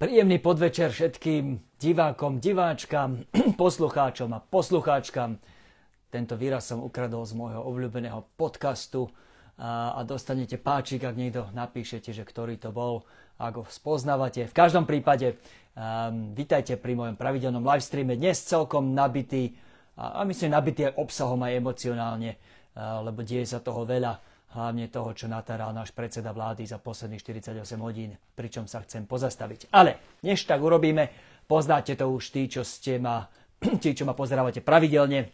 Príjemný podvečer všetkým divákom, diváčkam, poslucháčom a poslucháčkam. Tento výraz som ukradol z môjho obľúbeného podcastu a dostanete páčik, ak niekto napíšete, že ktorý to bol, ak ho spoznávate. V každom prípade vítajte pri mojom pravidelnom livestreame. Dnes celkom nabitý a myslím nabitý aj obsahom aj emocionálne, lebo deje sa toho veľa. Hlavne toho, čo natáral náš predseda vlády za posledných 48 hodín, pričom sa chcem pozastaviť. Ale než tak urobíme, poznáte to už tí, čo ma pozerávate pravidelne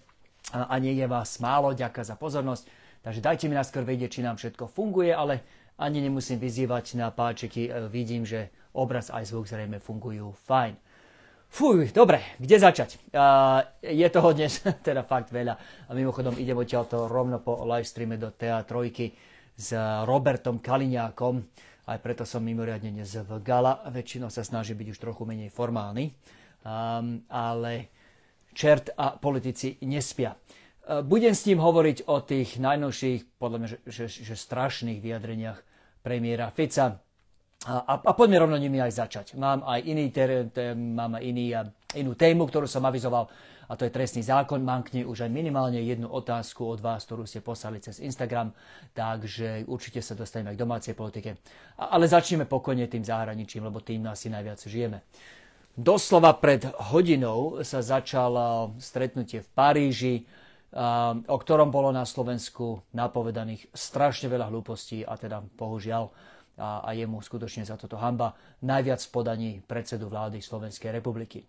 a nie je vás málo, ďaká za pozornosť. Takže dajte mi naskôr vedieť, či nám všetko funguje, ale ani nemusím vyzývať na páčiky, vidím, že obraz aj zvuk zrejme fungujú fajn. Fuj, dobre, kde začať? Je toho dnes teda fakt veľa. A mimochodom idem odtiaľto rovno po livestreame do TA3 s Robertom Kaliňákom. Aj preto som mimoriadne dnes v gala. Väčšinou sa snaží byť už trochu menej formálny. Ale čert a politici nespia. Budem s ním hovoriť o tých najnovších, podľa mňa, že strašných vyjadreniach premiéra Fica. A poďme rovno nimi aj začať. Mám aj inú tému, ktorú som avizoval, a to je trestný zákon. Mám k nej už aj minimálne jednu otázku od vás, ktorú ste poslali cez Instagram, takže určite sa dostaneme aj k domácej politike. Ale začneme pokojne tým zahraničím, lebo tým asi najviac žijeme. Doslova pred hodinou sa začalo stretnutie v Paríži, o ktorom bolo na Slovensku napovedaných strašne veľa hlúpostí a teda bohužiaľ, a je mu skutočne za toto hanba, najviac v podaní predsedu vlády Slovenskej republiky.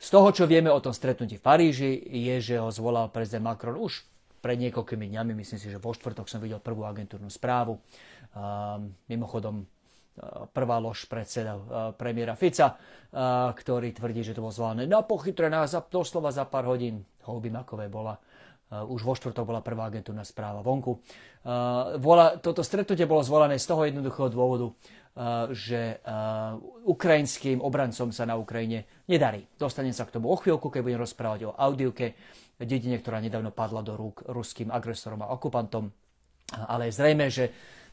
Z toho, čo vieme o tom stretnutí v Paríži, je, že ho zvolal prezident Macron už pred niekoľkými dňami, myslím si, že vo štvrtok som videl prvú agentúrnu správu. Mimochodom, prvá lož predseda premiéra Fica, ktorý tvrdí, že to bolo zvolané na pochytrená, doslova za pár hodín. Houby makové bola. Už vo štvrtok bola prvá agentúrna správa vonku. Toto stretnutie bolo zvolané z toho jednoduchého dôvodu, že ukrajinským obrancom sa na Ukrajine nedarí. Dostanem sa k tomu o chvíľku, keď budem rozprávať o Avdijivke, dedine, ktorá nedávno padla do rúk ruským agresorom a okupantom. Ale je zrejme,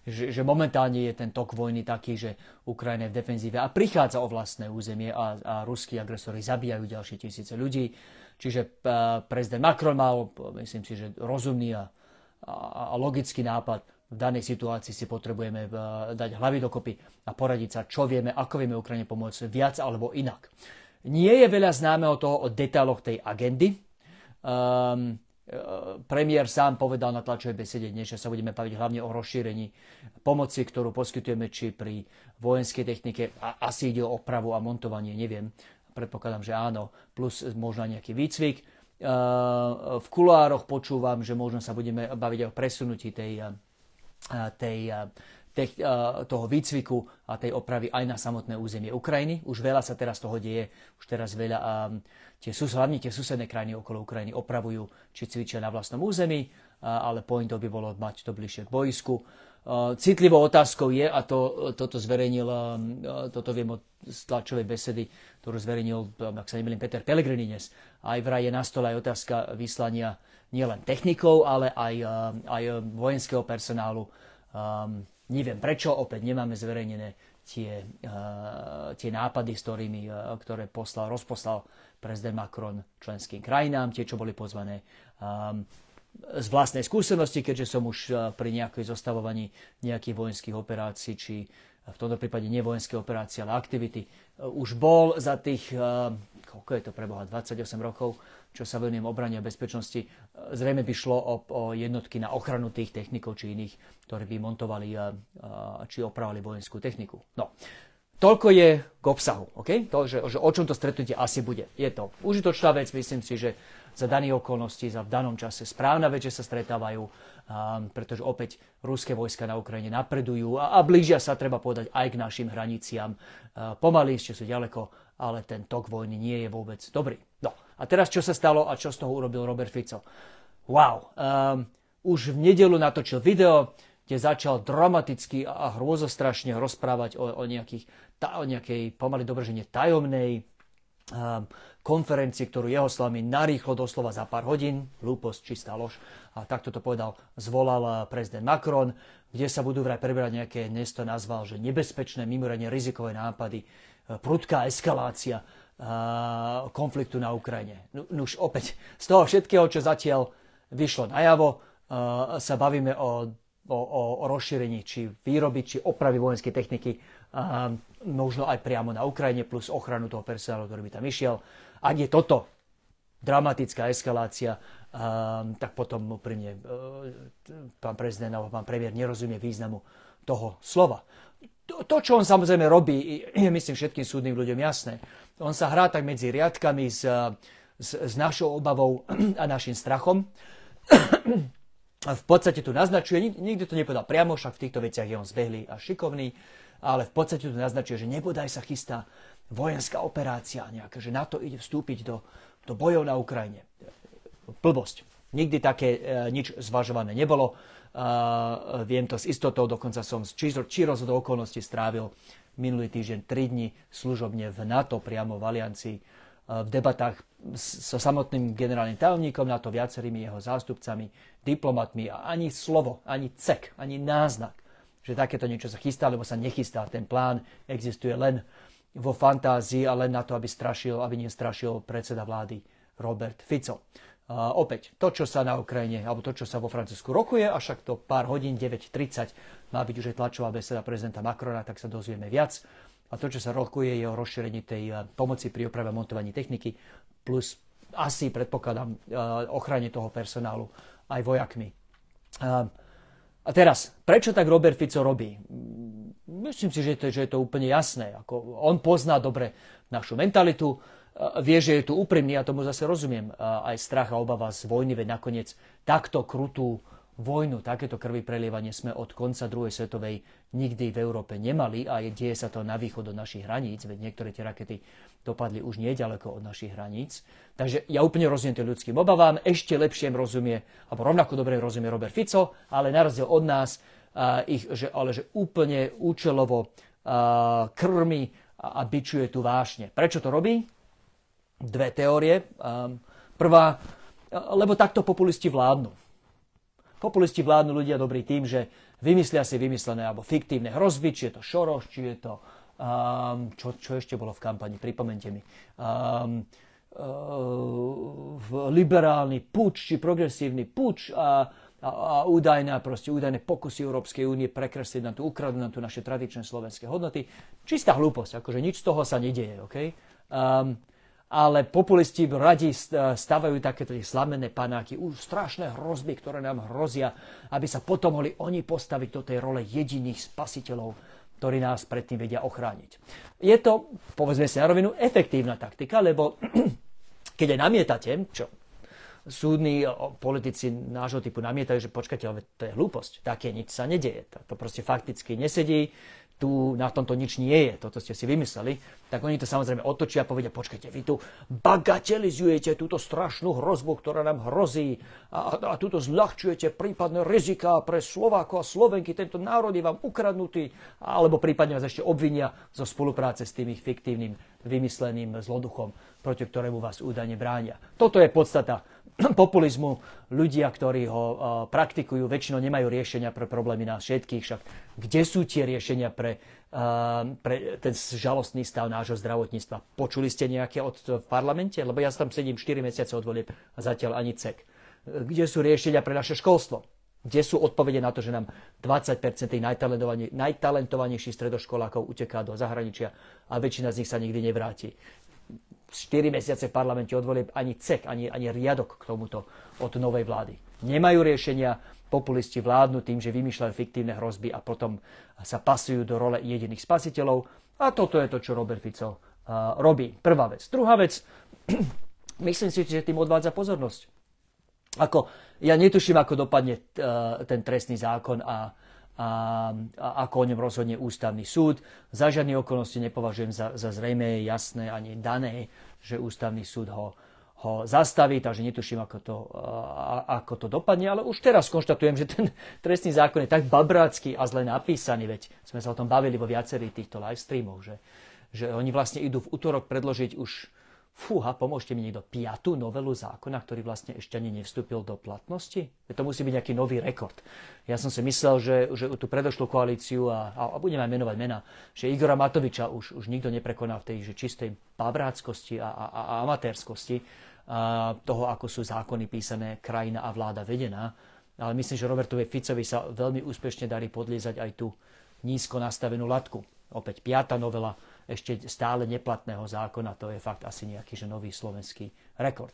že momentálne je ten tok vojny taký, že Ukrajina je v defenzíve a prichádza o vlastné územie a ruskí agresori zabíjajú ďalšie tisíce ľudí. Čiže prezident Macron mal, myslím si, že rozumný a logický nápad. V danej situácii si potrebujeme dať hlavy dokopy a poradiť sa, čo vieme, ako vieme Ukrajine pomôcť viac alebo inak. Nie je veľa známeho toho o detailoch tej agendy. Premiér sám povedal na tlačovej besede dnes, že sa budeme baviť hlavne o rozšírení pomoci, ktorú poskytujeme či pri vojenskej technike, a asi ide o opravu a montovanie, neviem, predpokladám, že áno, plus možno nejaký výcvik. V kuloároch počúvam, že možno sa budeme baviť aj o presunutí toho výcviku a tej opravy aj na samotné územie Ukrajiny. Už veľa sa teraz toho deje, už teraz veľa hlavne tie susedné krajiny okolo Ukrajiny opravujú či cvičia na vlastnom území, ale pointou by bolo mať to bližšie k bojsku. Citlivou otázkou je, a toto zverejnil, toto viem od tlačovej besedy, ktorú zverejnil, ak sa nemýlim, Peter Pellegrini dnes, aj vraj je na stole aj otázka vyslania nielen technikov, ale aj vojenského personálu. Neviem prečo, opäť nemáme zverejnené tie nápady, ktoré rozposlal prezident Macron členským krajinám, tie, čo boli pozvané. Z vlastnej skúsenosti, keďže som už pri nejakej zostavovaní nejakých vojenských operácií, či v tomto prípade nevojenské operácie, ale aktivity, už bol za tých, koľko je to preboha, 28 rokov, čo sa venujem obrane a bezpečnosti. Zrejme by šlo o jednotky na ochranu tých technikov či iných, ktorí by montovali či opravovali vojenskú techniku. No, toľko je k obsahu, okay? To, že o čom to stretnutie asi bude. Je to užitočná vec, myslím si, že za daných okolností, za v danom čase správna vec, že sa stretávajú, pretože opäť ruské vojska na Ukrajine napredujú a blížia sa, treba povedať, aj k našim hraniciam. Pomaly, ešte sú ďaleko, ale ten tok vojny nie je vôbec dobrý. No a teraz, čo sa stalo a čo z toho urobil Robert Fico? Wow, už v nedeľu natočil video, kde začal dramaticky a hrôzostrašne rozprávať o nejakej pomaly dobržene tajomnej konferencie, ktorú jeho slovami narýchlo doslova za pár hodín, hlúposť, čistá lož, a takto to povedal, zvolal prezident Macron, kde sa budú vraj preberať nejaké, dnes to nazval, že nebezpečné, mimoriadne rizikové nápady, prudká eskalácia konfliktu na Ukrajine. Už opäť, z toho všetkého, čo zatiaľ vyšlo najavo, sa bavíme o rozšírení či výroby, či opravy vojenskej techniky, možno aj priamo na Ukrajine, plus ochranu toho personálu, ktorý by tam išiel. Ak je toto dramatická eskalácia, tak potom pri mne pán prezident alebo pán premiér nerozumie významu toho slova. To, čo on samozrejme robí, je myslím všetkým súdnym ľuďom jasné. On sa hrá tak medzi riadkami s našou obavou a našim strachom. V podstate tu naznačuje, nikdy to nepovedal priamo, však v týchto veciach je on zbehlý a šikovný, ale v podstate tu naznačuje, že nebodaj sa chystá vojenská operácia nejaká, že NATO ide vstúpiť do bojov na Ukrajine. Plbosť. Nikdy také nič zvažované nebolo. Viem to s istotou, dokonca som či rozhodou okolností strávil minulý týždeň 3 dni služobne v NATO, priamo v aliancii, v debatách so samotným generálnym tajomníkom NATO, viacerými jeho zástupcami, diplomatmi, a ani slovo, ani cek, ani náznak, že takéto niečo sa chystá, lebo sa nechystá. Ten plán existuje len vo fantázii a len na to, aby nestrašil predseda vlády Robert Fico. Opäť, to, čo sa na Ukrajine, alebo to, čo sa vo Francúzsku rokuje, a však to pár hodín, 9:30, má byť už aj tlačová beseda prezidenta Macrona, tak sa dozvieme viac. A to, čo sa rokuje, je o rozšírení tej pomoci pri oprave a montovaní techniky, plus asi, predpokladám, ochrane toho personálu aj vojakmi. A teraz, prečo tak Robert Fico robí? Myslím si, že je to úplne jasné. On pozná dobre našu mentalitu, vie, že je tu úprimný, a tomu zase rozumiem, aj strach a obava z vojny, veď nakoniec takto krutú vojnu, takéto krvi prelievanie sme od konca druhej svetovej nikdy v Európe nemali, a deje sa to na východ od našich hraníc, veď niektoré tie rakety dopadli už neďaleko od našich hraníc. Takže ja úplne rozumiem tým ľudským obavám, ešte lepšie rozumie, alebo rovnako dobre rozumie Robert Fico, ale na rozdiel od nás že úplne účelovo krmi a bičuje tu vášne. Prečo to robí? Dve teórie. Prvá, lebo takto populisti vládnu. Populisti vládnu, ľudia dobrý, tým, že vymyslia si vymyslené alebo fiktívne hrozby, či je to Šoroš, či je to... Čo ešte bolo v kampani? Pripomente mi. Liberálny puč, či progresívny puč a údajné pokusy Európskej únie prekresliť na tú ukradnú, na tú naše tradičné slovenské hodnoty. Čistá hlúposť, akože nič z toho sa nedieje. Okay? Ale populisti radi stavajú takéto slamené panáky, už strašné hrozby, ktoré nám hrozia, aby sa potom mohli oni postaviť do tej role jediných spasiteľov, ktorí nás predtým vedia ochrániť. Je to, povedzme si na rovinu, efektívna taktika, lebo keď aj namietate, čo súdni politici nášho typu namietajú, že počkajte, ale to je hlúposť, také nič sa nedieje, to proste fakticky nesedí, tu na tomto nič nie je, toto ste si vymysleli, tak oni to samozrejme otočia a povedia, počkajte, vy tu bagatelizujete túto strašnú hrozbu, ktorá nám hrozí, a túto zľahčujete prípadné rizika pre Slovákov a Slovenky, tento národ je vám ukradnutý, alebo prípadne vás ešte obvinia zo spolupráce s tým ich fiktívnym, vymysleným zloduchom, proti ktorému vás údajne bránia. Toto je podstata populizmu. Ľudia, ktorí ho praktikujú, väčšinou nemajú riešenia pre problémy nás všetkých, však kde sú tie riešenia pre ten žalostný stav nášho zdravotníctva? Počuli ste nejaké v parlamente? Lebo ja tam sedím 4 mesiace od volieb a zatiaľ ani cek. Kde sú riešenia pre naše školstvo? Kde sú odpovede na to, že nám 20% tých najtalentovanejších stredoškolákov uteká do zahraničia a väčšina z nich sa nikdy nevráti? 4 mesiace v parlamente od volieb, ani cek, ani riadok k tomuto od novej vlády. Nemajú riešenia, populisti vládnu tým, že vymýšľajú fiktívne hrozby a potom sa pasujú do role jediných spasiteľov. A toto je to, čo Robert Fico robí. Prvá vec. Druhá vec, myslím si, že tým odvádza pozornosť. Ja netuším, ako dopadne ten trestný zákon a ako o ňom rozhodne Ústavný súd. Za žiadne okolnosti nepovažujem za zrejme, jasné ani dané, že Ústavný súd ho zastaví, takže netuším, ako to dopadne, ale už teraz konštatujem, že ten trestný zákon je tak babrácky a zle napísaný, veď sme sa o tom bavili vo viacerých týchto livestreamoch, že oni vlastne idú v utorok predložiť už fúha, pomôžte mi niekto, 5. novelu zákona, ktorý vlastne ešte ani nevstúpil do platnosti? To musí byť nejaký nový rekord. Ja som si myslel, že tú predošlú koalíciu, a budeme aj menovať mená, že Igora Matoviča už nikto neprekoná v tej že čistej babráckosti a amatérskosti toho, ako sú zákony písané, krajina a vláda vedená. Ale myslím, že Robertovi Ficovi sa veľmi úspešne darí podliezať aj tú nízko nastavenú latku. Opäť 5. novela ešte stále neplatného zákona, to je fakt asi nejaký že nový slovenský rekord.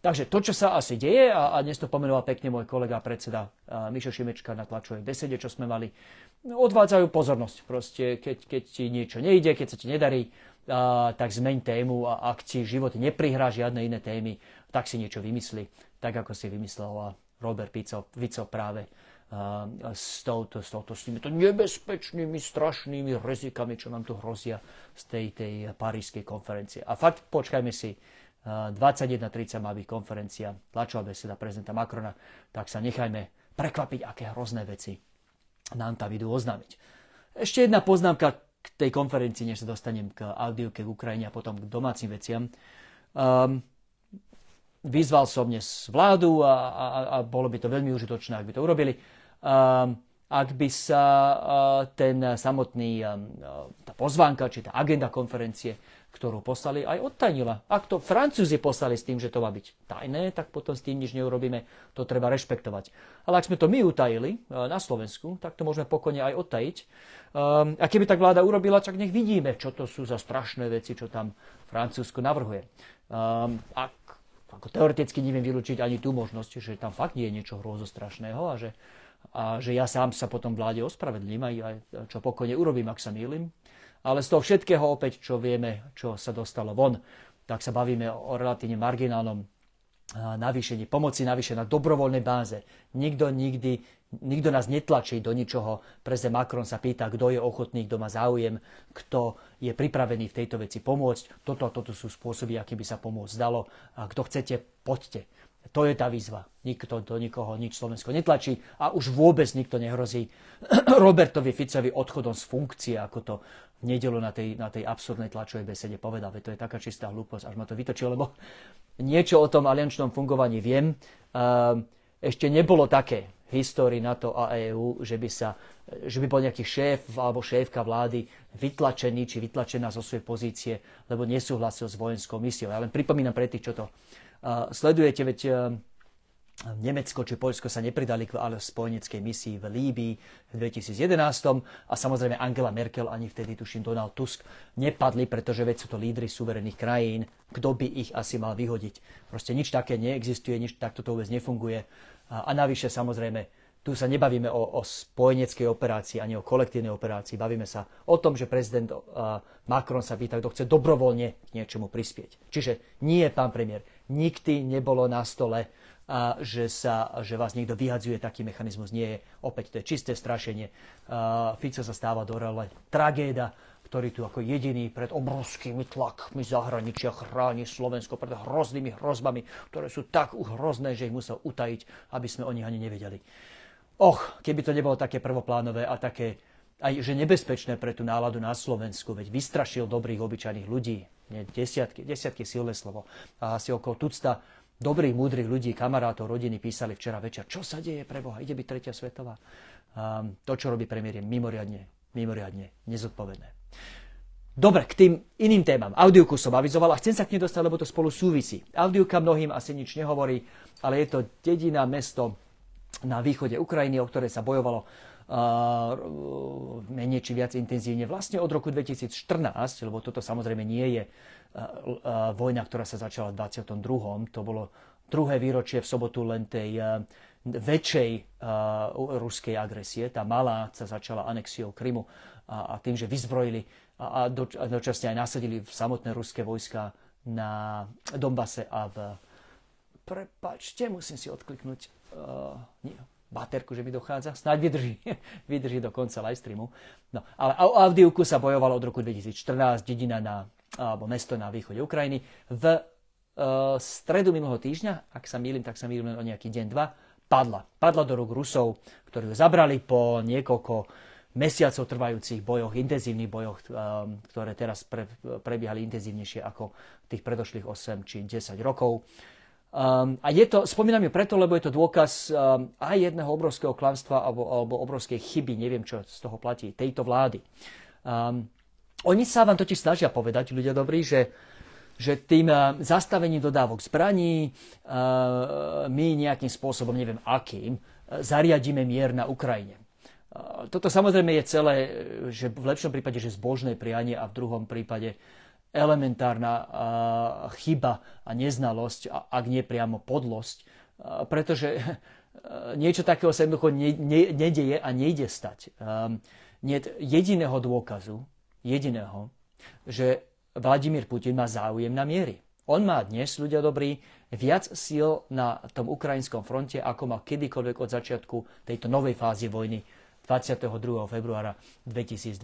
Takže to, čo sa asi deje, a dnes to pomenoval pekne môj kolega predseda Mišo Šimečka na tlačovej besede, čo sme mali, odvádzajú pozornosť. Proste, keď ti niečo nejde, keď sa ti nedarí, tak zmeň tému, a ak ti život neprihrá žiadne iné témy, tak si niečo vymysli, tak ako si vymyslel Robert Fico práve s týmito nebezpečnými, strašnými rizikami, čo nám tu hrozia z tej parížskej konferencie. A fakt, počkajme si, 21:30 má byť konferencia, tlačová beseda prezidenta Macrona, tak sa nechajme prekvapiť, aké hrozné veci nám tam idú oznámiť. Ešte jedna poznámka k tej konferencii, než sa dostanem k Avdijivke, k Ukrajine a potom k domácim veciam. Vyzval som dnes vládu a bolo by to veľmi užitočné, ak by to urobili. Ak by sa ten samotný, tá pozvánka, či tá agenda konferencie, ktorú poslali, aj odtajnila. Ak to Francúzi poslali s tým, že to má byť tajné, tak potom s tým nič neurobíme, to treba rešpektovať. Ale ak sme to my utajili na Slovensku, tak to môžeme pokojne aj odtajiť. A keby tak vláda urobila, tak nech vidíme, čo to sú za strašné veci, čo tam Francúzsko navrhuje. Ako teoreticky neviem vylúčiť ani tú možnosť, že tam fakt nie je niečo hrozostrašného a že ja sám sa potom vláde ospravedlím, aj čo pokojne urobím, ak sa mýlim. Ale z toho všetkého opäť, čo vieme, čo sa dostalo von, tak sa bavíme o relatívne marginálnom navýšení pomoci, navýšení na dobrovoľnej báze. Nikto nás netlačí do ničoho. Prezident Macron sa pýta, kto je ochotný, kto má záujem, kto je pripravený v tejto veci pomôcť. Toto a toto sú spôsoby, akým by sa pomôcť dalo. A kto chcete, poďte. To je tá výzva. Nikto do nikoho, nič Slovensko netlačí a už vôbec nikto nehrozí Robertovi Ficovi odchodom z funkcie, ako to v nedeľu na tej absurdnej tlačovej besede povedal. To je taká čistá hlúposť, až ma to vytočilo, lebo niečo o tom aliančnom fungovaní viem. Ešte nebolo také v histórii NATO a EÚ, že by bol nejaký šéf alebo šéfka vlády vytlačený či vytlačená zo svojej pozície, lebo nesúhlasil s vojenskou misiou. Ja len pripomínam pre tých, čo to sledujete, veď Nemecko či Poľsko sa nepridali k spojeneckej misii v Líbii v 2011. A samozrejme Angela Merkel ani vtedy, tuším, Donald Tusk nepadli, pretože veď sú to lídri suverénnych krajín. Kto by ich asi mal vyhodiť? Proste nič také neexistuje, nič takto to vôbec nefunguje. A navyše, samozrejme, tu sa nebavíme o spojeneckej operácii ani o kolektívnej operácii. Bavíme sa o tom, že prezident Macron sa pýta, kto chce dobrovoľne k niečomu prispieť. Čiže nie, pán premiér, nikdy nebolo na stole, že vás niekto vyhadzuje, taký mechanizmus nie je. Opäť to je čisté strašenie. Fico sa stáva do role tragéda, ktorý tu ako jediný pred obrovskými tlakmi zahraničia chráni Slovensko pred hroznými hrozbami, ktoré sú tak hrozné, že ich musel utajiť, aby sme o nich ani nevedeli. Och, keby to nebolo také prvoplánové a také aj že nebezpečné pre tú náladu na Slovensku, veď vystrašil dobrých obyčajných ľudí. Nie, desiatky silné slovo. A asi okolo tucta dobrých, múdrych ľudí, kamarátov, rodiny písali včera večer, čo sa deje pre Boha, ide byť 3. svetová. To, čo robí premiér, je mimoriadne nezodpovedné. Dobre, k tým iným témam. Avdijivku som avizoval a chcem sa k nej dostať, lebo to spolu súvisí. Avdijivka mnohým asi nič nehovorí, ale je to jediné mesto na východe Ukrajiny, o ktoré sa bojovalo menej či viac intenzívne vlastne od roku 2014, lebo toto samozrejme nie je vojna, ktorá sa začala v 22. To bolo druhé výročie v sobotu len tej väčšej ruskej agresie. Tá malá sa začala anexiou Krymu a tým, že vyzbrojili a dočasne aj nasadili samotné ruské vojska na Donbase a v... Prepačte, musím si odkliknúť baterku, že mi dochádza. Snáď vydrží do konca live streamu. No, ale o Avdijivku sa bojovalo od roku 2014, dedina alebo mesto na východe Ukrajiny. V stredu minulého týždňa, ak sa mýlim, tak sa mýlim len o nejaký deň, dva, padla. Padla do rúk Rusov, ktorí ho zabrali po niekoľko mesiacov trvajúcich bojoch, intenzívnych bojoch, ktoré teraz prebiehali intenzívnejšie ako tých predošlých 8 či 10 rokov. A je to, spomínam ju preto, lebo je to dôkaz aj jedného obrovského klamstva alebo obrovskej chyby, neviem čo z toho platí, tejto vlády. Oni sa vám totiž snažia povedať, ľudia dobrí, že tým zastavením dodávok zbraní my nejakým spôsobom, neviem akým, zariadíme mier na Ukrajine. Toto samozrejme je celé, že v lepšom prípade, že zbožné prianie a v druhom prípade elementárna chyba a neznalosť, ak nie priamo podlosť, pretože niečo takého sa jednoducho nedeje a nejde stať. Nie jediného dôkazu, že Vladimír Putin má záujem na miery. On má dnes, ľudia dobrí, viac síl na tom ukrajinskom fronte, ako má kedykoľvek od začiatku tejto novej fázy vojny 24. februára 2022.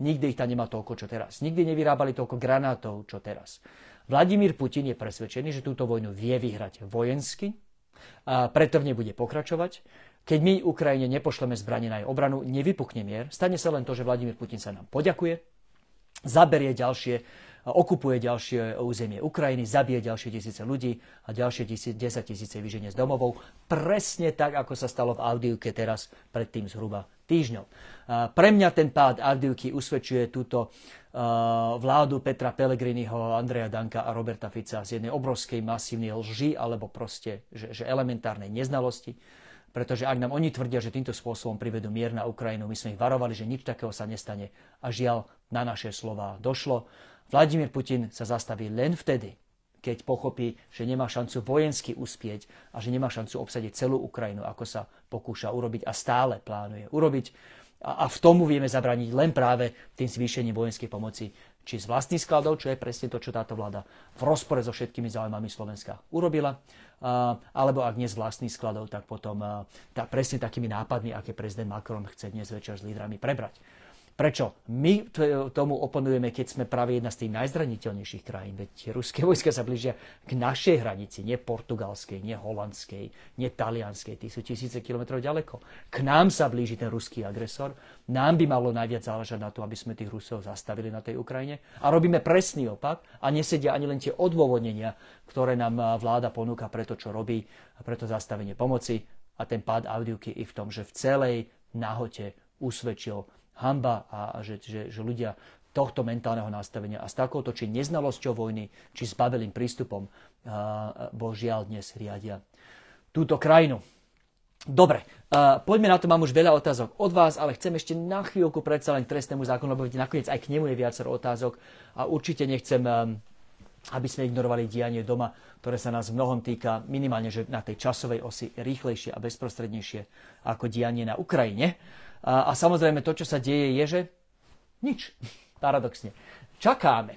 Nikdy ich tam nemá toľko, čo teraz. Nikdy nevyrábali toľko granátov, čo teraz. Vladimír Putin je presvedčený, že túto vojnu vie vyhrať vojensky, preto v nej bude pokračovať. Keď my Ukrajine nepošleme zbrane na jej obranu, nevypukne mier. Stane sa len to, že Vladimír Putin sa nám poďakuje, zaberie ďalšie, okupuje ďalšie územie Ukrajiny, zabije ďalšie tisíce ľudí a ďalšie 10 tisíce vyženie z domovov. Presne tak, ako sa stalo v Avdijivke teraz predtým zhruba týždňov. Pre mňa ten pád Avdijivky usvedčuje túto vládu Petra Pellegriniho, Andreja Danka a Roberta Fica z jednej obrovskej masívnej lži alebo proste že elementárnej neznalosti. Pretože ak nám oni tvrdia, že týmto spôsobom privedú mier na Ukrajinu, my sme ich varovali, že nič takého sa nestane a žiaľ na naše slová došlo. Vladimír Putin sa zastaví len vtedy, keď pochopí, že nemá šancu vojensky uspieť a že nemá šancu obsadiť celú Ukrajinu, ako sa pokúša urobiť a stále plánuje urobiť. A v tomu vieme zabraniť len práve tým zvýšením vojenskej pomoci či z vlastných skladov, čo je presne to, čo táto vláda v rozpore so všetkými záujmami Slovenska urobila. Alebo ak nie z vlastných skladov, tak potom presne takými nápadmi, aké prezident Macron chce dnes večer s lídrami prebrať. Prečo? My tomu oponujeme, keď sme práve jedna z tých najzraniteľnejších krajín. Veď ruské vojska sa blížia k našej hranici, nie portugalskej, nie holandskej, nie talianskej, tí sú tisíce kilometrov ďaleko. K nám sa blíži ten ruský agresor, nám by malo najviac záležať na to, aby sme tých Rusov zastavili na tej Ukrajine a robíme presný opak a nesedia ani len tie odôvodnenia, ktoré nám vláda ponúka pre to, čo robí a pre to zastavenie pomoci a ten pád Avdijivky i v tom, že v celej nahote usvedčil hanba a že ľudia tohto mentálneho nastavenia a s takouto či neznalosťou vojny, či s babelým prístupom božiaľ dnes riadia túto krajinu. Dobre, poďme na to, mám už veľa otázok od vás, ale chcem ešte na chvíľku predsa len k trestnému zákonu, lebo nakoniec aj k nemu je viacero otázok a určite nechcem, aby sme ignorovali dianie doma, ktoré sa nás v mnohom týka minimálne že na tej časovej osi rýchlejšie a bezprostrednejšie ako dianie na Ukrajine. A samozrejme to, čo sa deje, je, že nič. Paradoxne. Čakáme.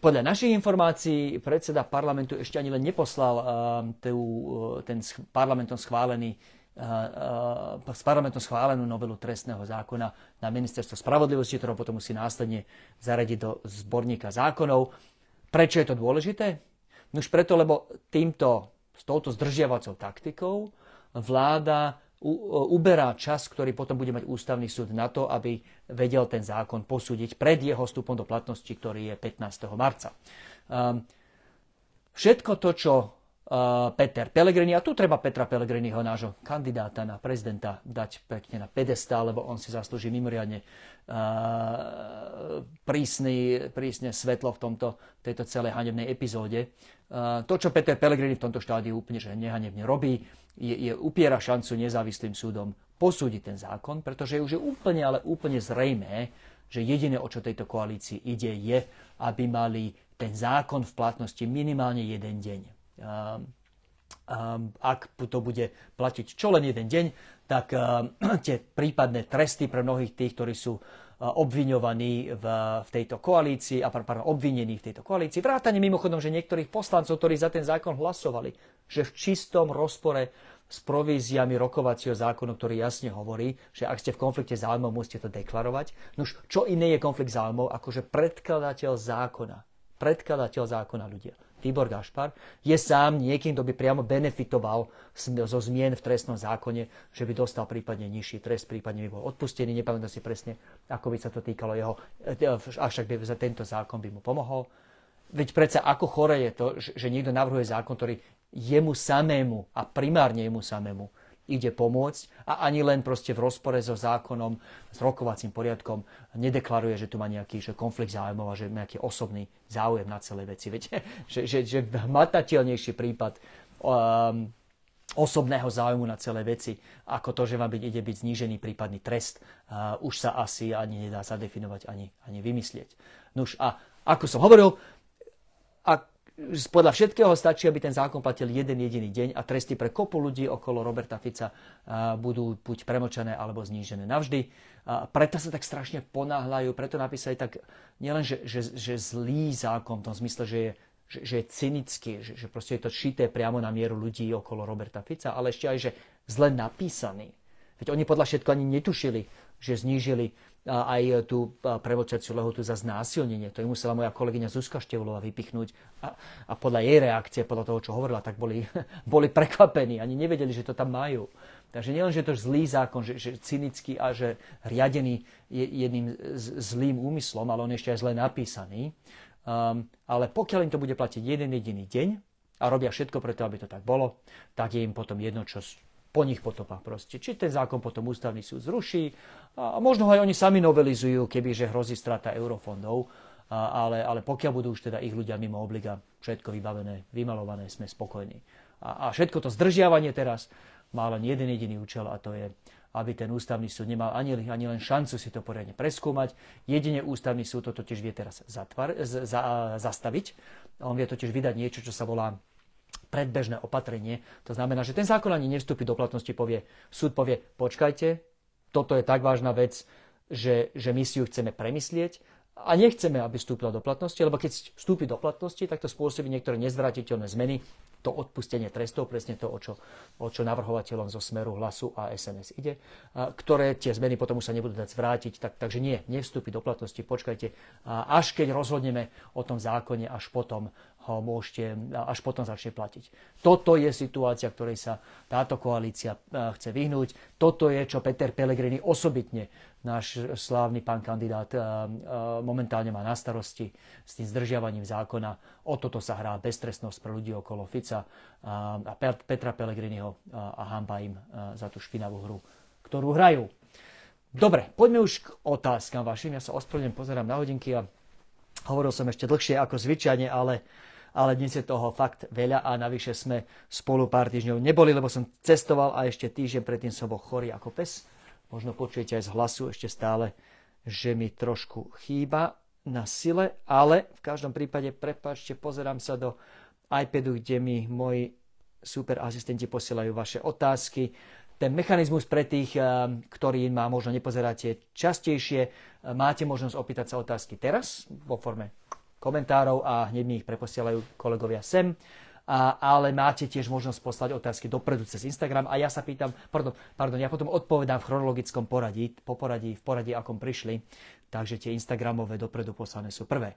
Podľa našich informácií predseda parlamentu ešte ani len neposlal ten parlamentom schválenú novelu trestného zákona na ministerstvo spravodlivosti, ktorú potom musí následne zaradiť do zborníka zákonov. Prečo je to dôležité? No už preto, lebo s touto zdržiavacou taktikou vláda uberá čas, ktorý potom bude mať Ústavný súd na to, aby vedel ten zákon posúdiť pred jeho vstupom do platnosti, ktorý je 15. marca. Všetko to, čo Peter Pellegrini, a tu treba Petra Pellegriniho, nášho kandidáta na prezidenta, dať pekne na pedestál, lebo on si zaslúži mimoriadne prísne svetlo v tejto celej hanebnej epizóde. To, čo Peter Pellegrini v tomto štádiu úplne že nehanebne robí, upiera šancu nezávislým súdom posúdiť ten zákon, pretože už je úplne zrejmé, že jediné, o čo tejto koalícii ide, je, aby mali ten zákon v platnosti minimálne jeden deň. Ak to bude platiť čo len jeden deň, tak tie prípadné tresty pre mnohých tých, ktorí sú obviňovaní v tejto koalícii a obvinení v tejto koalícii. Vrátane mimochodom, že niektorých poslancov, ktorí za ten zákon hlasovali, že v čistom rozpore s províziami rokovacieho zákonu, ktorý jasne hovorí, že ak ste v konflikte záujmov, musíte to deklarovať. Nuž, čo iné je konflikt záujmov, akože predkladateľ zákona ľudia. Tibor Gašpar, je sám niekým, kto by priamo benefitoval zo zmien v trestnom zákone, že by dostal prípadne nižší trest, prípadne by bol odpustený. Nepamätám si presne, ako by sa to týkalo jeho, avšak by za tento zákon by mu pomohol. Veď predsa ako chore je to, že niekto navrhuje zákon, ktorý jemu samému a primárne jemu samému ide pomôcť a ani len proste v rozpore so zákonom, s rokovacím poriadkom nedeklaruje, že tu má nejaký že konflikt záujmov a že má nejaký osobný záujem na celé veci. Viete, že hmatateľnejší prípad osobného záujmu na celé veci, ako to, že vám ide byť znížený prípadný trest, už sa asi ani nedá zadefinovať, ani vymyslieť. Nuž a ako som hovoril, podľa všetkého stačí, aby ten zákon platil jeden jediný deň a tresty pre kopu ľudí okolo Roberta Fica budú buď premlčané alebo znížené navždy. Preto sa tak strašne ponáhľajú, preto napísali tak nielen, že zlý zákon v tom zmysle, že je cynický, že proste je to šité priamo na mieru ľudí okolo Roberta Fica, ale ešte aj, že zle napísaný. Veď oni podľa všetko ani netušili, že znížili aj tú premlčaciu lehotu za znásilnenie. To im musela moja kolegyňa Zuzka Števlová vypichnúť a podľa jej reakcie, podľa toho, čo hovorila, tak boli prekvapení. Ani nevedeli, že to tam majú. Takže nielen, že je to zlý zákon, že cynický a že riadený jedným zlým úmyslom, ale on ešte aj zle napísaný. Ale pokiaľ im to bude platiť jeden jediný deň a robia všetko preto, aby to tak bolo, tak je im potom jedno, čo po nich potopa proste. Či ten zákon potom ústavný súd zruší a možno ho aj oni sami novelizujú, kebyže hrozí strata eurofondov, ale pokiaľ budú už teda ich ľudia mimo obliga všetko vybavené, vymalované, sme spokojní. A všetko to zdržiavanie teraz má len jeden jediný účel a to je, aby ten ústavný súd nemal ani len šancu si to poriadne preskúmať. Jedine ústavný súd to totiž vie teraz zastaviť. On vie totiž vydať niečo, čo sa volá predbežné opatrenie, to znamená, že ten zákon ani nevstúpi do platnosti, súd povie, počkajte, toto je tak vážna vec, že my si ju chceme premyslieť a nechceme, aby vstúpila do platnosti, lebo keď vstúpi do platnosti, tak to spôsobí niektoré nezvratiteľné zmeny, to odpustenie trestov, presne to, o čo navrhovateľom zo Smeru, Hlasu a SNS ide, ktoré tie zmeny potom už sa nebudú dať zvrátiť, takže nie, nevstúpi do platnosti, počkajte, až keď rozhodneme o tom zákone, až potom až potom začne platiť. Toto je situácia, ktorej sa táto koalícia chce vyhnúť. Toto je, čo Peter Pellegrini osobitne, náš slávny pán kandidát, momentálne má na starosti s tým zdržiavaním zákona. O toto sa hrá beztrestnosť pre ľudí okolo Fica a Petra Pellegriniho a hanba im za tú špinavú hru, ktorú hrajú. Dobre, poďme už k otázkam vašim. Ja sa ospravedlňujem, pozerám na hodinky a hovoril som ešte dlhšie ako zvyčajne, ale dnes je toho fakt veľa a navyše sme spolu pár týždňov neboli, lebo som cestoval a ešte týždeň predtým som bol chorý ako pes. Možno počujete aj z hlasu ešte stále, že mi trošku chýba na sile, ale v každom prípade, prepáčte, pozerám sa do iPadu, kde mi moji super asistenti posielajú vaše otázky. Ten mechanizmus pre tých, ktorí ma možno nepozeráte častejšie, máte možnosť opýtať sa otázky teraz vo forme komentárov a hneď mi ich preposielajú kolegovia sem. Ale máte tiež možnosť poslať otázky dopredu cez Instagram a ja sa pýtam, ja potom odpovedám v chronologickom poradí, v poradí, akom prišli, takže tie Instagramové dopredu poslané sú prvé.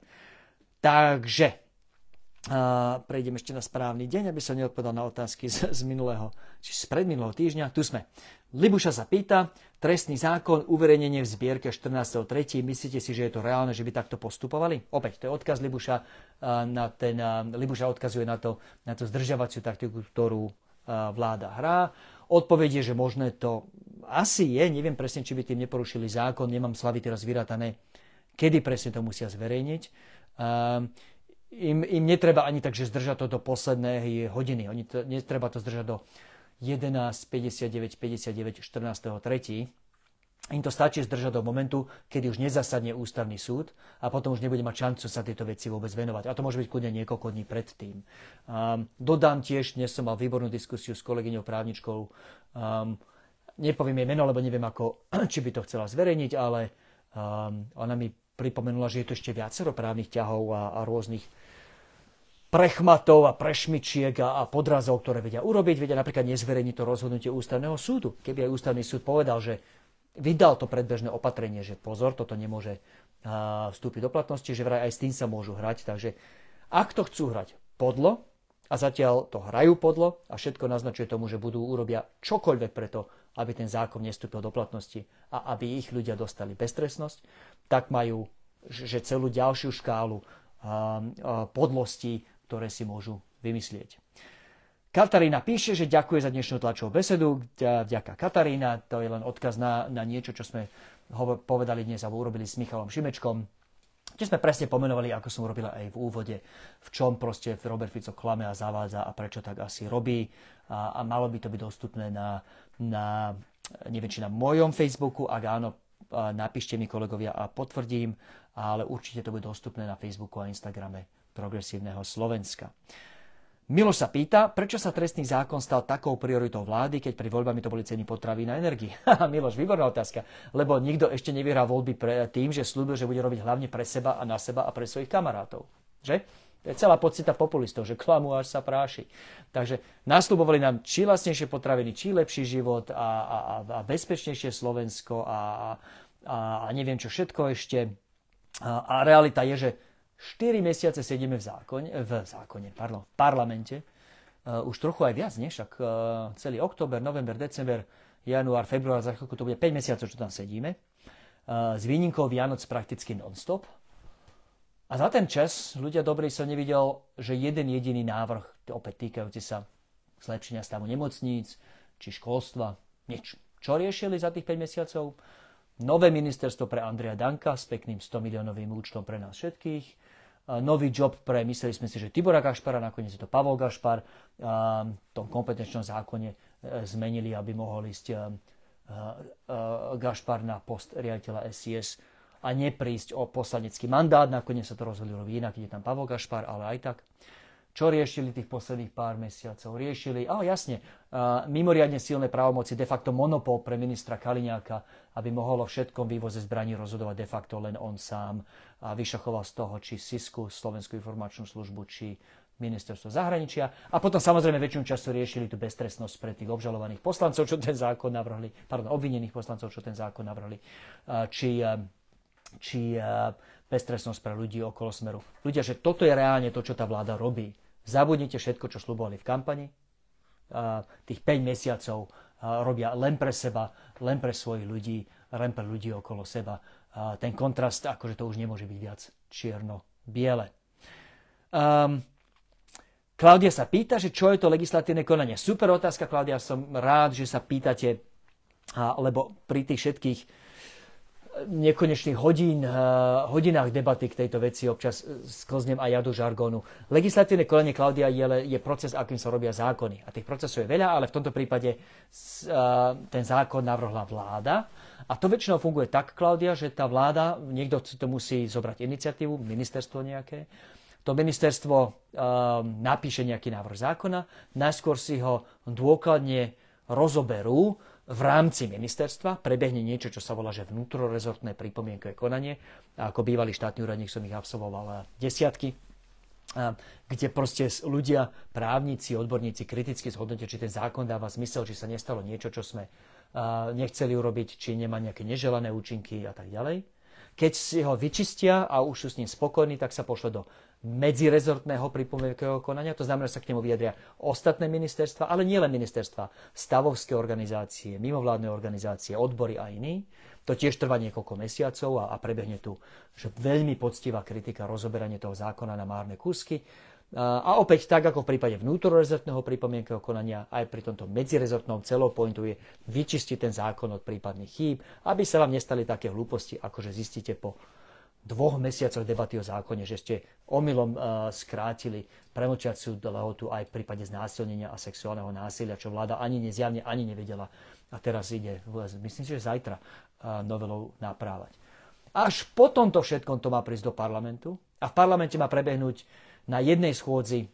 Takže prejdem ešte na správny deň, aby som neodpadal na otázky z minulého, či z predminulého týždňa. Tu sme. Libuša sa pýta, trestný zákon, uverejnenie v zbierke 14.3. Myslíte si, že je to reálne, že by takto postupovali? Opäť, to je odkaz Libuša. Libuša odkazuje na to zdržiavaciu taktiku, ktorú vláda hrá. Odpoveď je, že možné to asi je. Neviem presne, či by tým neporušili zákon. Nemám slavy teraz vyratané, kedy presne to musia zverejniť. Im netreba ani tak, že zdržať to do poslednej hodiny. Netreba to zdržať do 11.59.59 14.3. Im to stačí zdržať do momentu, kedy už nezasadne ústavný súd a potom už nebude mať šancu sa tieto veci vôbec venovať. A to môže byť kľudne niekoľko dní predtým. Dodám tiež, dnes som mal výbornú diskusiu s kolegyňou právničkou. Nepoviem jej meno, lebo neviem, či by to chcela zverejniť, ale ona mi pripomenula, že je to ešte viacero právnych ťahov a rôznych prechmatov a prešmičiek a podrazov, ktoré vedia urobiť. Vedia napríklad nezverejniť to rozhodnutie ústavného súdu. Keby aj ústavný súd povedal, že vydal to predbežné opatrenie, že pozor, toto nemôže vstúpiť do platnosti, že vraj aj s tým sa môžu hrať. Takže ak to chcú hrať, podlo a zatiaľ to hrajú podlo a všetko naznačuje tomu, že budú urobia čokoľvek preto, aby ten zákon nestúpil do platnosti a aby ich ľudia dostali beztrestnosť, tak majú že celú ďalšiu škálu podlostí, ktoré si môžu vymyslieť. Katarína píše, že ďakuje za dnešnú tlačovú besedu. Vďaka Katarína, to je len odkaz na niečo, čo sme povedali dnes alebo urobili s Michalom Šimečkom, kde sme presne pomenovali, ako som urobila aj v úvode, v čom proste Robert Fico klame a zavádza a prečo tak asi robí. A malo by to byť dostupné na neviem, či na mojom Facebooku, ak áno, napíšte mi kolegovia a potvrdím, ale určite to bude dostupné na Facebooku a Instagrame progresívneho Slovenska. Miloš sa pýta, prečo sa trestný zákon stal takou prioritou vlády, keď pred voľbami to boli ceny potravín a energií. Miloš, výborná otázka, lebo nikto ešte nevyhral voľby tým, že slúbil, že bude robiť hlavne pre seba a na seba a pre svojich kamarátov. Že? To je celá podstata populistov, že klamú až sa práši. Takže nasľubovali nám či lacnejšie potraviny, či lepší život a bezpečnejšie Slovensko a neviem čo všetko ešte. A realita je, že 4 mesiace sedíme v parlamente, už trochu aj viac, nie? Však celý október, november, december, január, február, za chvíľku to bude 5 mesiacov, čo tam sedíme. S výnimkou Vianoc prakticky non-stop. A za ten čas, ľudia dobrí, som nevidel, že jeden jediný návrh, opäť týkajúci sa zlepšenia stavu nemocníc, či školstva, nič. Čo riešili za tých 5 mesiacov? Nové ministerstvo pre Andreja Danka s pekným 100 miliónovým účtom pre nás všetkých. Nový job pre, mysleli sme si, že Tibora Gašpara, nakoniec je to Pavol Gašpar. V tom kompetenčnom zákone zmenili, aby mohol ísť Gašpar na post riaditeľa SIS a neprísť o poslanecký mandát. Nakoniec sa to rozhodli robiť inak, ide tam Pavol Gašpar, ale aj tak. Čo riešili tých posledných pár mesiacov? Riešili, mimoriadne silné právomoci, de facto monopol pre ministra Kaliňáka, aby mohol o všetkom vývoze zbraní rozhodovať de facto len on sám. A vyšachoval z toho, či SIS-ku, Slovenskú informačnú službu, či ministerstvo zahraničia. A potom samozrejme väčšinu času riešili tú beztrestnosť pre tých obžalovaných poslancov, čo ten zákon navrhli, obvinených poslancov, čo ten zákon navrhli, či beztrestnosť pre ľudí okolo Smeru. Ľudia, že toto je reálne to, čo tá vláda robí. Zabudnite všetko, čo sľubovali v kampani. Tých 5 mesiacov robia len pre seba, len pre svojich ľudí, len pre ľudí okolo seba. Ten kontrast, akože to už nemôže byť viac čierno-biele. Klaudia sa pýta, že čo je to legislatívne konanie. Super otázka, Klaudia, som rád, že sa pýtate, lebo pri tých všetkých nekonečných hodinách debaty k tejto veci občas sklznem aj ja do žargónu. Legislatívne konanie, Klaudia, je proces, akým sa robia zákony. A tých procesov je veľa, ale v tomto prípade ten zákon navrhla vláda. A to väčšinou funguje tak, Klaudia, že tá vláda, niekto to musí zobrať iniciatívu, ministerstvo nejaké. To ministerstvo napíše nejaký návrh zákona, najskôr si ho dôkladne rozoberú. V rámci ministerstva prebehne niečo, čo sa volá, že vnútrorezortné pripomienkové konanie. A ako bývalý štátny úradník som ich absolvoval desiatky, kde proste ľudia, právnici, odborníci kriticky zhodnotia, či ten zákon dáva zmysel, či sa nestalo niečo, čo sme nechceli urobiť, či nemá nejaké neželané účinky a tak ďalej. Keď si ho vyčistia a už sú s ním spokojní, tak sa pošle do medzirezortného pripomienkového konania. To znamená, že sa k nemu vyjadria ostatné ministerstva, ale nielen ministerstva, stavovské organizácie, mimovládne organizácie, odbory a iní. To tiež trvá niekoľko mesiacov a prebehne tu že veľmi poctivá kritika, rozoberanie toho zákona na márne kúsky. A opäť tak, ako v prípade vnútororezortného pripomienkového konania, aj pri tomto medzirezortnom celou pointu je vyčistiť ten zákon od prípadných chýb, aby sa vám nestali také hlúposti, akože zistíte po 2 mesiacoch debaty o zákone, že ste omylom skrátili premlčiaciu lehotu aj v prípade znásilnenia a sexuálneho násilia, čo vláda ani nezjavne, ani nevedela. A teraz ide, myslím si, že zajtra novelou naprávať. Až po tomto všetkom to má prísť do parlamentu a v parlamente má prebehnúť na jednej schôdzi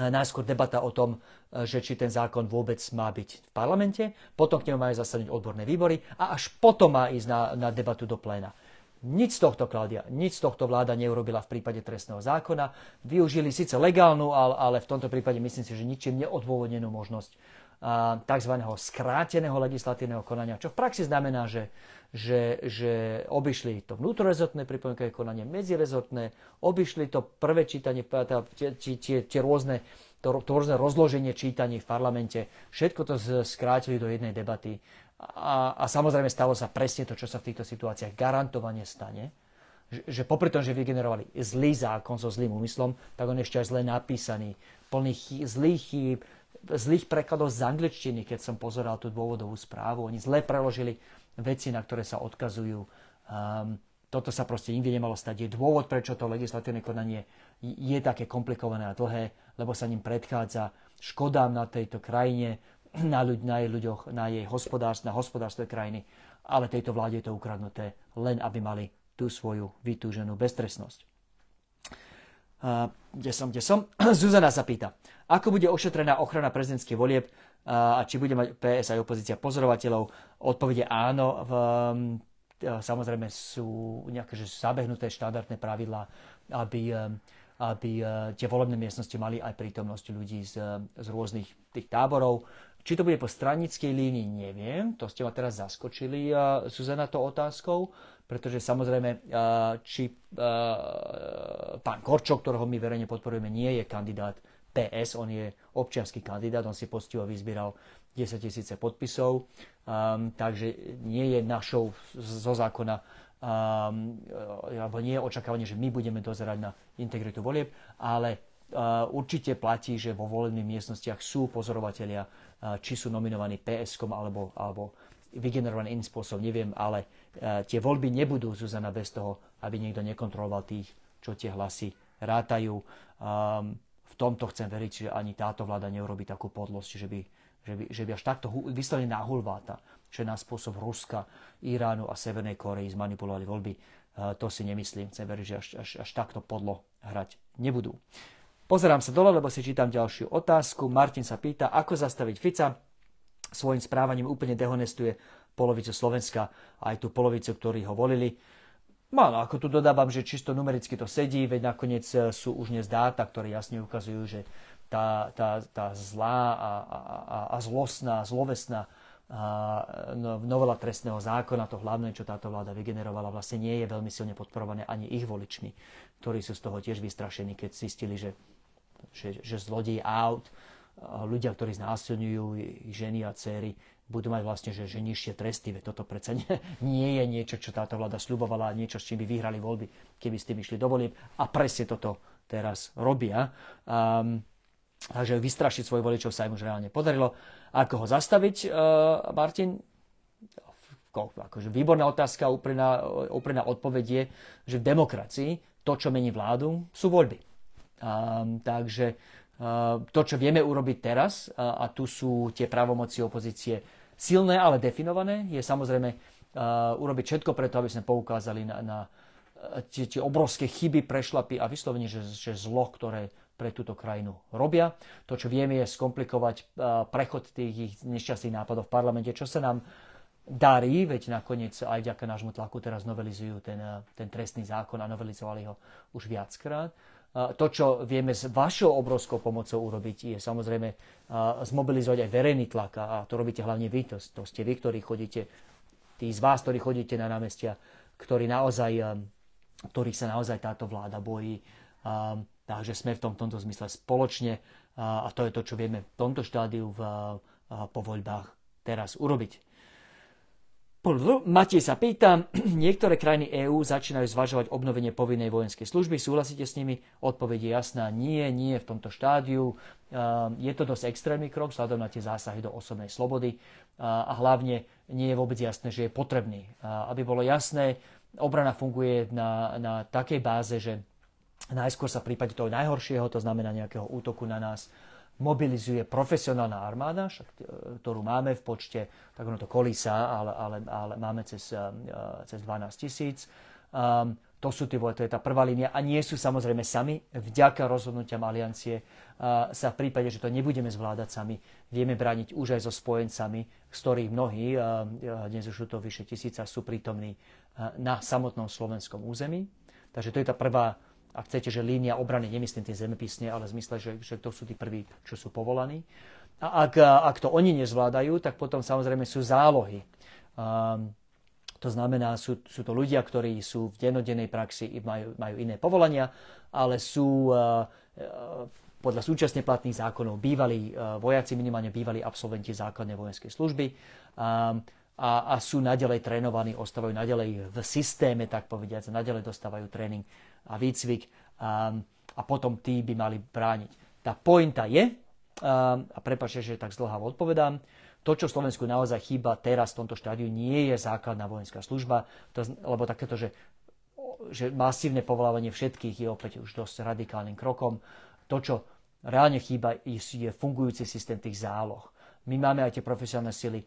najskôr debata o tom, že či ten zákon vôbec má byť v parlamente, potom k nemu majú zasadnúť odborné výbory a až potom má ísť na debatu do pléna. Nic z tohto, Klaudia, nic z tohto vláda neurobila v prípade trestného zákona. Využili síce legálnu, ale v tomto prípade myslím si, že ničím neodôvodnenú možnosť tzv. Skráteného legislatívneho konania, čo v praxi znamená, že obišli to vnútorezortné pripomienkové konanie, medzirezortné, obišli to prvé čítanie, tie rôzne rozloženie čítaní v parlamente, všetko to skrátili do jednej debaty. A samozrejme stalo sa presne to, čo sa v týchto situáciách garantovane stane, že popri tom, že vygenerovali zlý zákon so zlým úmyslom, tak on ešte aj zle napísaný, plný zlých chýb, zlých prekladov z angličtiny, keď som pozeral tú dôvodovú správu. Oni zle preložili veci, na ktoré sa odkazujú. Toto sa proste nikdy nemalo stať. Je dôvod, prečo to legislatívne konanie je také komplikované a dlhé, lebo sa ním predchádza škodám na tejto krajine, na jej ľuďoch, na jej hospodárstve, na hospodárstve krajiny. Ale tejto vláde je to ukradnuté, len aby mali tú svoju vytúženú beztrestnosť. Kde som? Zuzana sa pýta, ako bude ošetrená ochrana prezidentských volieb a či bude mať PS aj opozícia pozorovateľov? Odpovede áno. Samozrejme sú nejaké zabehnuté štandardné pravidlá, aby tie volebné miestnosti mali aj prítomnosť ľudí z rôznych tých táborov. Či to bude po stranickej línii, neviem. To ste ma teraz zaskočili, Zuzana, to otázkou, pretože samozrejme, či pán Korčok, ktorého my verejne podporujeme, nie je kandidát PS, on je občiansky kandidát, on si poctivo vyzbieral 10 000 podpisov, takže nie je našou zo zákona, alebo nie je očakávanie, že my budeme dozerať na integritu volieb, ale určite platí, že vo volebných miestnostiach sú pozorovatelia, či sú nominovaní PS-kom alebo vygenerovaný iným spôsobom, neviem, ale tie voľby nebudú, Zuzana, bez toho, aby niekto nekontroloval tých, čo tie hlasy rátajú. V tomto chcem veriť, že ani táto vláda neurobí takú podlosť, že by až takto vyslovene nahulváta, že na spôsob Ruska, Iránu a Severnej Kórey zmanipulovali voľby. To si nemyslím. Chcem veriť, že až takto podlo hrať nebudú. Pozerám sa dole, lebo si čítam ďalšiu otázku. Martin sa pýta, ako zastaviť Fica. Svojím správaním úplne dehonestuje polovicu Slovenska, aj tú polovicu, ktorí ho volili. Málo, ako tu dodávam, že čisto numericky to sedí, veď nakoniec sú už dnes dáta, ktoré jasne ukazujú, že tá zlá a zlostná, zlovesná novela trestného zákona, to hlavné, čo táto vláda vygenerovala, vlastne nie je veľmi silne podporované ani ich voličmi, ktorí sú z toho tiež vystrašení, keď zistili, že zlodej aut, ľudia, ktorí znásilňujú ženy a dcery, budú mať vlastne že nižšie tresty. Toto predsa nie je niečo, čo táto vláda sľubovala, niečo, s čím by vyhrali voľby, keby ste išli do volieb. A presne toto teraz robia. Takže vystrašiť svojich voličov sa im už reálne podarilo. Ako ho zastaviť, Martin? Akože výborná otázka, úprimná odpoveď je, že v demokracii to, čo mení vládu, sú voľby. Takže to, čo vieme urobiť teraz, a tu sú tie právomoci opozície silné, ale definované, je samozrejme urobiť všetko preto, aby sme poukázali na tie obrovské chyby, prešlapy a vyslovene, že zlo, ktoré pre túto krajinu robia. To, čo vieme, je skomplikovať prechod tých ich nešťastných nápadov v parlamente, čo sa nám darí, veď nakoniec aj vďaka nášmu tlaku teraz novelizujú ten trestný zákon a novelizovali ho už viackrát. To, čo vieme s vašou obrovskou pomocou urobiť, je samozrejme zmobilizovať aj verejný tlak a to robíte hlavne vy, to ste vy, ktorí chodíte, tí z vás, ktorí chodíte na námestia, ktorých sa naozaj táto vláda bojí. Takže sme v tomto zmysle spoločne a to je to, čo vieme v tomto štádiu po voľbách teraz urobiť. Matej sa pýta, niektoré krajiny EÚ začínajú zvažovať obnovenie povinnej vojenskej služby, súhlasíte s nimi? Odpoveď je jasná, nie v tomto štádiu. Je to dosť extrémny krok, vzhľadom na tie zásahy do osobnej slobody a hlavne nie je vôbec jasné, že je potrebný. Aby bolo jasné, obrana funguje na takej báze, že najskôr sa v prípade toho najhoršieho, to znamená nejakého útoku na nás, mobilizuje profesionálna armáda, ktorú máme v počte, tak ono to kolísa, ale máme cez 12 000. To sú tí vole, to je tá prvá línia a nie sú samozrejme sami. Vďaka rozhodnutiam aliancie sa v prípade, že to nebudeme zvládať sami, vieme brániť už aj so spojencami, z ktorých mnohí, dnes už to vyše 1000, sú prítomní na samotnom slovenskom území. Takže to je tá prvá, ak chcete, že línia obrany, nemyslím tie zemepisne, ale v zmysle, že to sú tí prví, čo sú povolaní. A ak to oni nezvládajú, tak potom samozrejme sú zálohy. To znamená, sú to ľudia, ktorí sú v dennodennej praxi, majú iné povolania, ale sú podľa súčasne platných zákonov bývalí vojaci, minimálne bývalí absolventi základnej vojenskej služby a sú naďalej trénovaní, ostávajú naďalej v systéme, tak povediať, naďalej dostávajú tréning a výcvik a potom tí by mali brániť. Tá pointa je, a prepáčte, že tak zdlhavo odpovedám, to, čo Slovensku naozaj chýba teraz v tomto štádiu, nie je základná vojenská služba, lebo takéto, že masívne povolávanie všetkých je opäť už dosť radikálnym krokom. To, čo reálne chýba, je fungujúci systém tých záloh. My máme aj tie profesionálne sily,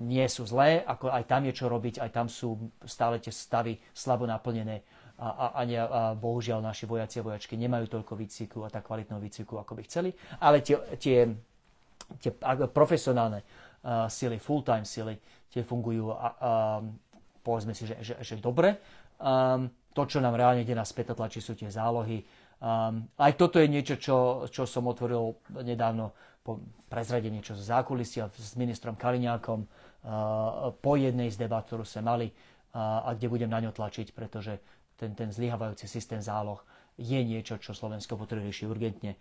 nie sú zlé, ako aj tam je čo robiť, aj tam sú stále tie stavy slabo naplnené a bohužiaľ naši vojaci a vojačky nemajú toľko výcviku a tak kvalitného výcviku, ako by chceli, ale tie profesionálne sily, full-time sily, tie fungujú povedzme si, že dobre. To, čo nám reálne ide na späť tlačí, sú tie zálohy. Aj toto je niečo, čo som otvoril nedávno po prezradení niečo z zákulisia s ministrom Kaliňákom po jednej z debat, ktorú sme mali a kde budem na ňo tlačiť, pretože ten zlyhávajúci systém záloh je niečo, čo Slovensko potrebuje riešiť urgentne,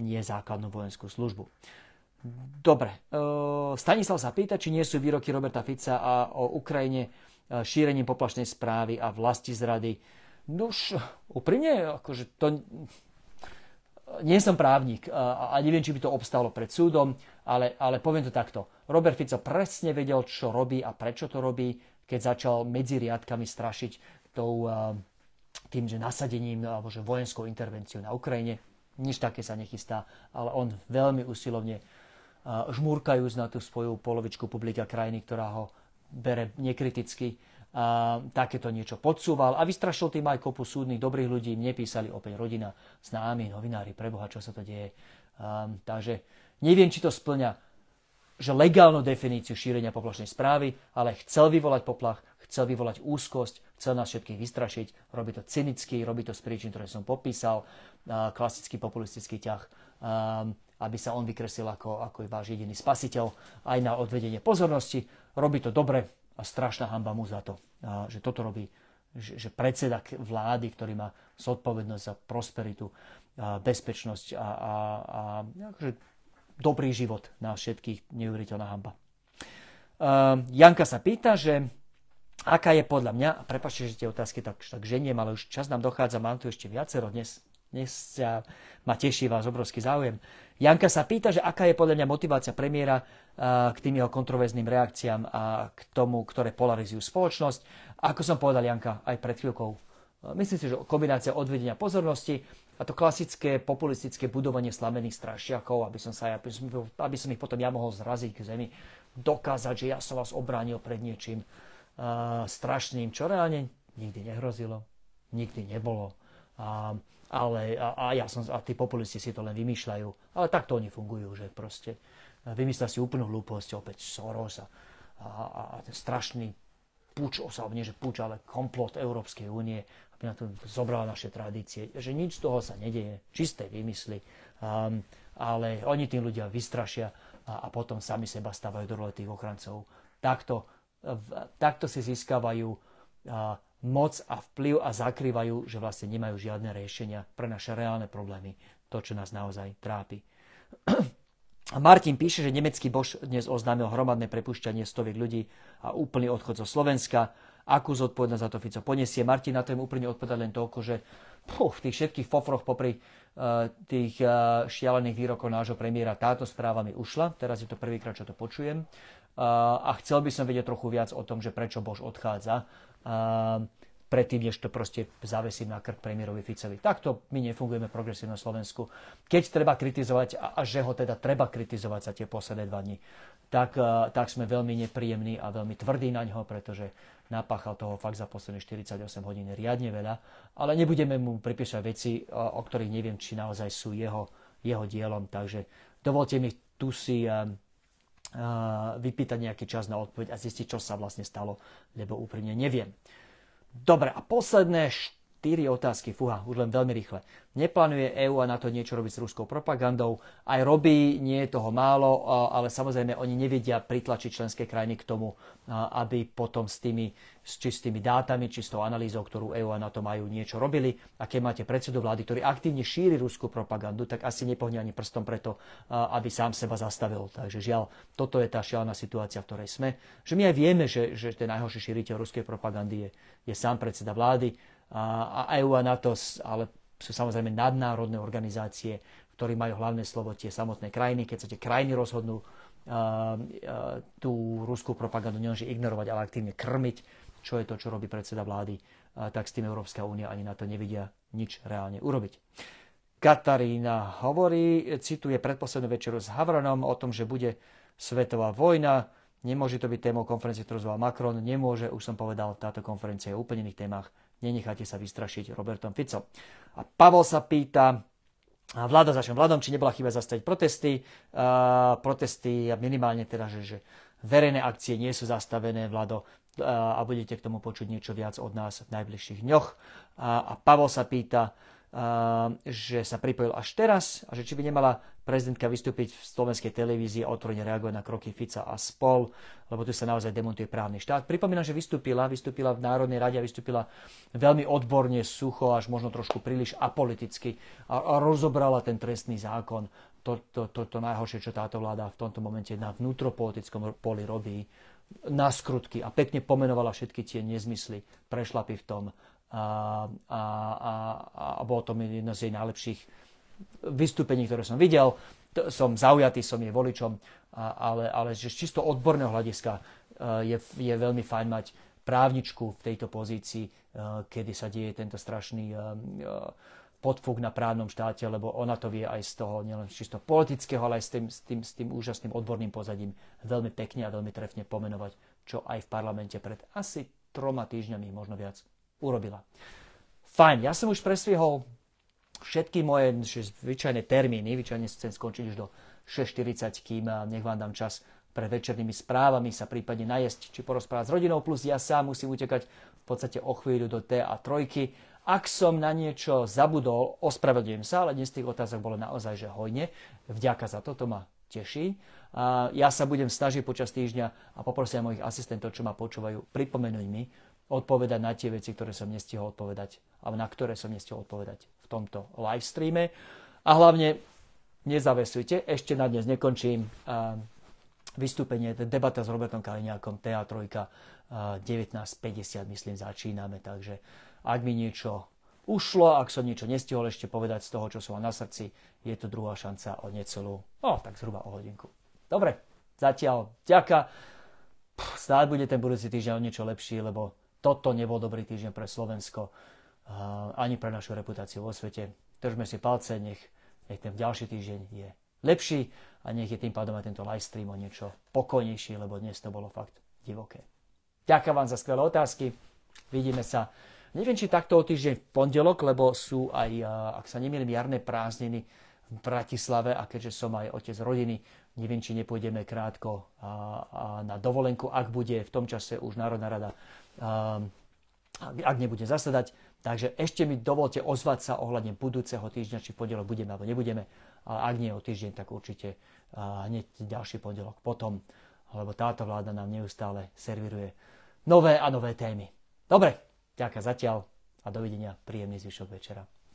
nie základnú vojenskú službu. Dobre, Stanislav sa pýta, či nie sú výroky Roberta Fica a o Ukrajine šírením poplašnej správy a vlastizrady. No už úprimne, akože to... Nie som právnik a neviem, či by to obstálo pred súdom, ale poviem to takto. Robert Fico presne vedel, čo robí a prečo to robí, keď začal medzi riadkami strašiť tým, že nasadením alebo že vojenskou intervenciou na Ukrajine. Nič také sa nechystá, ale on veľmi usilovne žmúrkajúc na tú svoju polovičku publika krajiny, ktorá ho bere nekriticky, takéto niečo podsúval a vystrašil tým aj kopu súdnych dobrých ľudí. Mne písali opäť rodina, známi, novinári, preboha, čo sa to deje. Takže neviem, či to splňa že legálnu definíciu šírenia poplašnej správy, ale chcel vyvolať poplach, chcel vyvolať úzkosť, chcel nás všetkých vystrašiť, robí to cynicky, robí to z príčin, ktoré som popísal, klasický populistický ťah, aby sa on vykresil ako je váš jediný spasiteľ, aj na odvedenie pozornosti, robí to dobre. A strašná hanba mu za to, že toto robí, že predseda vlády, ktorý má zodpovednosť za prosperitu, bezpečnosť a akože dobrý život na všetkých, neuveriteľná hanba. Janka sa pýta, že aká je podľa mňa, a prepáčte, že tie otázky tak ženiem, ale už čas nám dochádza, mám tu ešte viacero dnes ma teší vás obrovský záujem. Janka sa pýta, že aká je podľa mňa motivácia premiéra k tým jeho kontroverzným reakciám a k tomu, ktoré polarizujú spoločnosť. Ako som povedal, Janka, aj pred chvíľkou, myslím si, že kombinácia odvedenia pozornosti a to klasické populistické budovanie slamených strašiakov, aby som ich potom ja mohol zraziť k zemi, dokázať, že ja som vás obránil pred niečím strašným, čo reálne nikdy nehrozilo, nikdy nebolo. Ale tí populisti si to len vymýšľajú, ale takto oni fungujú, že proste vymyslia si úplnú hlúposť, opäť Soros a ten strašný puč, ale komplot Európskej únie, aby na to zobrala naše tradície, že nič z toho sa nedeje, čisté vymysly, ale oni tým ľudia vystrašia a potom sami seba stávajú do role tých ochrancov. Takto si získavajú moc a vplyv a zakrývajú, že vlastne nemajú žiadne riešenia pre naše reálne problémy, to, čo nás naozaj trápi. A Martin píše, že nemecký Bosch dnes oznámil hromadné prepušťanie stoviek ľudí a úplný odchod zo Slovenska. Akú zodpovednosť za to Fico poniesie? Martin, na to im úplne odpovedal len toľko, že v tých všetkých fofroch popri tých šialených výrokov nášho premiéra táto správa mi ušla. Teraz je to prvýkrát, čo to počujem. A chcel by som vedieť trochu viac o tom, že prečo Bosch odchádza predtým, než to proste zavesím na krk premiérovi Ficovi. Takto my nefungujeme progresívne Slovensku. Keď treba kritizovať a že ho teda treba kritizovať za tie posledné 2 dni, tak sme veľmi nepríjemní a veľmi tvrdí na ňoho, pretože napáchal toho fakt za posledných 48 hodín riadne veľa, ale nebudeme mu pripíšať veci, o ktorých neviem, či naozaj sú jeho dielom. Takže dovolte mi tu si... vypýtať nejaký čas na odpoveď a zistiť, čo sa vlastne stalo, lebo úprimne neviem. Dobre, a posledné 4 otázky, fúha, už len veľmi rýchle. Neplánuje EÚ a NATO niečo robiť s ruskou propagandou? Aj robí, nie je toho málo, ale samozrejme oni nevedia pritlačiť členské krajiny k tomu, aby potom s čistými dátami, čistou analýzou, ktorú EÚ a NATO majú, niečo robili. A keď máte predsedu vlády, ktorý aktívne šíri ruskú propagandu, tak asi nepohne ani prstom preto, aby sám seba zastavil. Takže žiaľ, toto je tá šialená situácia, v ktorej sme. Že my aj vieme, že ten najhorší šíriteľ ruskej propagandy je sám predseda vlády. A EU a NATO, ale sú samozrejme nadnárodné organizácie, v ktorých majú hlavné slovo tie samotné krajiny. Keď sa tie krajiny rozhodnú tú ruskú propagandu nielenže ignorovať, ale aktívne krmiť, čo je to, čo robí predseda vlády, tak s tým Európska únia ani NATO nevidia nič reálne urobiť. Katarína hovorí, cituje predposlednú večeru s Havranom o tom, že bude svetová vojna. Nemôže to byť témou konferencie, ktorú zval Macron. Nemôže, už som povedal, táto konferencia je o úplne iných témach. Nenechajte sa vystrašiť Robertom Ficom. A Pavol sa pýta, vládom, či nebola chyba zastaviť protesty. Protesty minimálne teda, že verejné akcie nie sú zastavené, Vlado, a budete k tomu počuť niečo viac od nás v najbližších dňoch. A Pavol sa pýta, že sa pripojil až teraz a že či by nemala prezidentka vystúpiť v slovenskej televízii a otvorene reagovať na kroky Fica a spol, lebo tu sa naozaj demontuje právny štát. Pripomínam, že vystúpila v Národnej rade a vystúpila veľmi odborne, sucho, až možno trošku príliš apoliticky a rozobrala ten trestný zákon. To najhoršie, čo táto vláda v tomto momente na vnútropolitickom poli robí, na skrutky, a pekne pomenovala všetky tie nezmysly, prešlapy v tom. A bolo to jedno z jej najlepších vystúpení, ktoré som videl. Som zaujatý, som jej voličom, ale že z čisto odborného hľadiska je veľmi fajn mať právničku v tejto pozícii, kedy sa deje tento strašný podfúk na právnom štáte, lebo ona to vie aj z toho nielen čisto politického, ale aj s tým úžasným odborným pozadím veľmi pekne a veľmi trefne pomenovať, čo aj v parlamente pred asi 3 týždňami, možno viac, urobila. Fajn, ja som už presvihol všetky moje zvyčajné termíny, zvyčajne chcem skončiť už do 6:40, kým nech vám dám čas pre večernými správami sa prípadne najesť či porozprávať s rodinou, plus ja sám musím utekať v podstate o chvíľu do TA3. Ak som na niečo zabudol, ospravedlňujem sa, ale dnes tých otázok bolo naozaj že hojne. Vďaka za to, to ma teší. Ja sa budem snažiť počas týždňa a poprosím mojich asistentov, čo ma počúvajú, pripomenúť mi odpovedať na tie veci, ktoré som nestihol odpovedať, alebo na ktoré som nestihol odpovedať v tomto live streame. A hlavne nezavesujte, ešte na dnes nekončím vystúpenie, debata s Robertom Kaliňákom, TA3, 19:50, myslím, začíname, takže ak mi niečo ušlo, ak som niečo nestihol ešte povedať z toho, čo som na srdci, je to druhá šanca o necelú, tak zhruba o hodinku. Dobre, zatiaľ ďaká. Snáď bude ten budúci týždeň o niečo lepší, lebo toto nebol dobrý týždeň pre Slovensko, ani pre našu reputáciu vo svete. Držme si palce, nech ten ďalší týždeň je lepší a nech je tým pádom aj tento live stream o niečo pokojnejší, lebo dnes to bolo fakt divoké. Ďakujem vám za skvelé otázky, vidíme sa. Neviem, či takto o týždeň v pondelok, lebo sú aj, ak sa nemýlim, jarné prázdniny v Bratislave, a keďže som aj otec rodiny, neviem, či nepôjdeme krátko na dovolenku, ak bude v tom čase už Národná rada, ak nebude zasadať. Takže ešte mi dovolte ozvať sa ohľadne budúceho týždňa, či v pondelok budeme alebo nebudeme, ale ak nie o týždeň, tak určite hneď ďalší pondelok potom, lebo táto vláda nám neustále serviruje nové a nové témy. Dobre, ďakujem zatiaľ a dovidenia, príjemný zvyšok večera.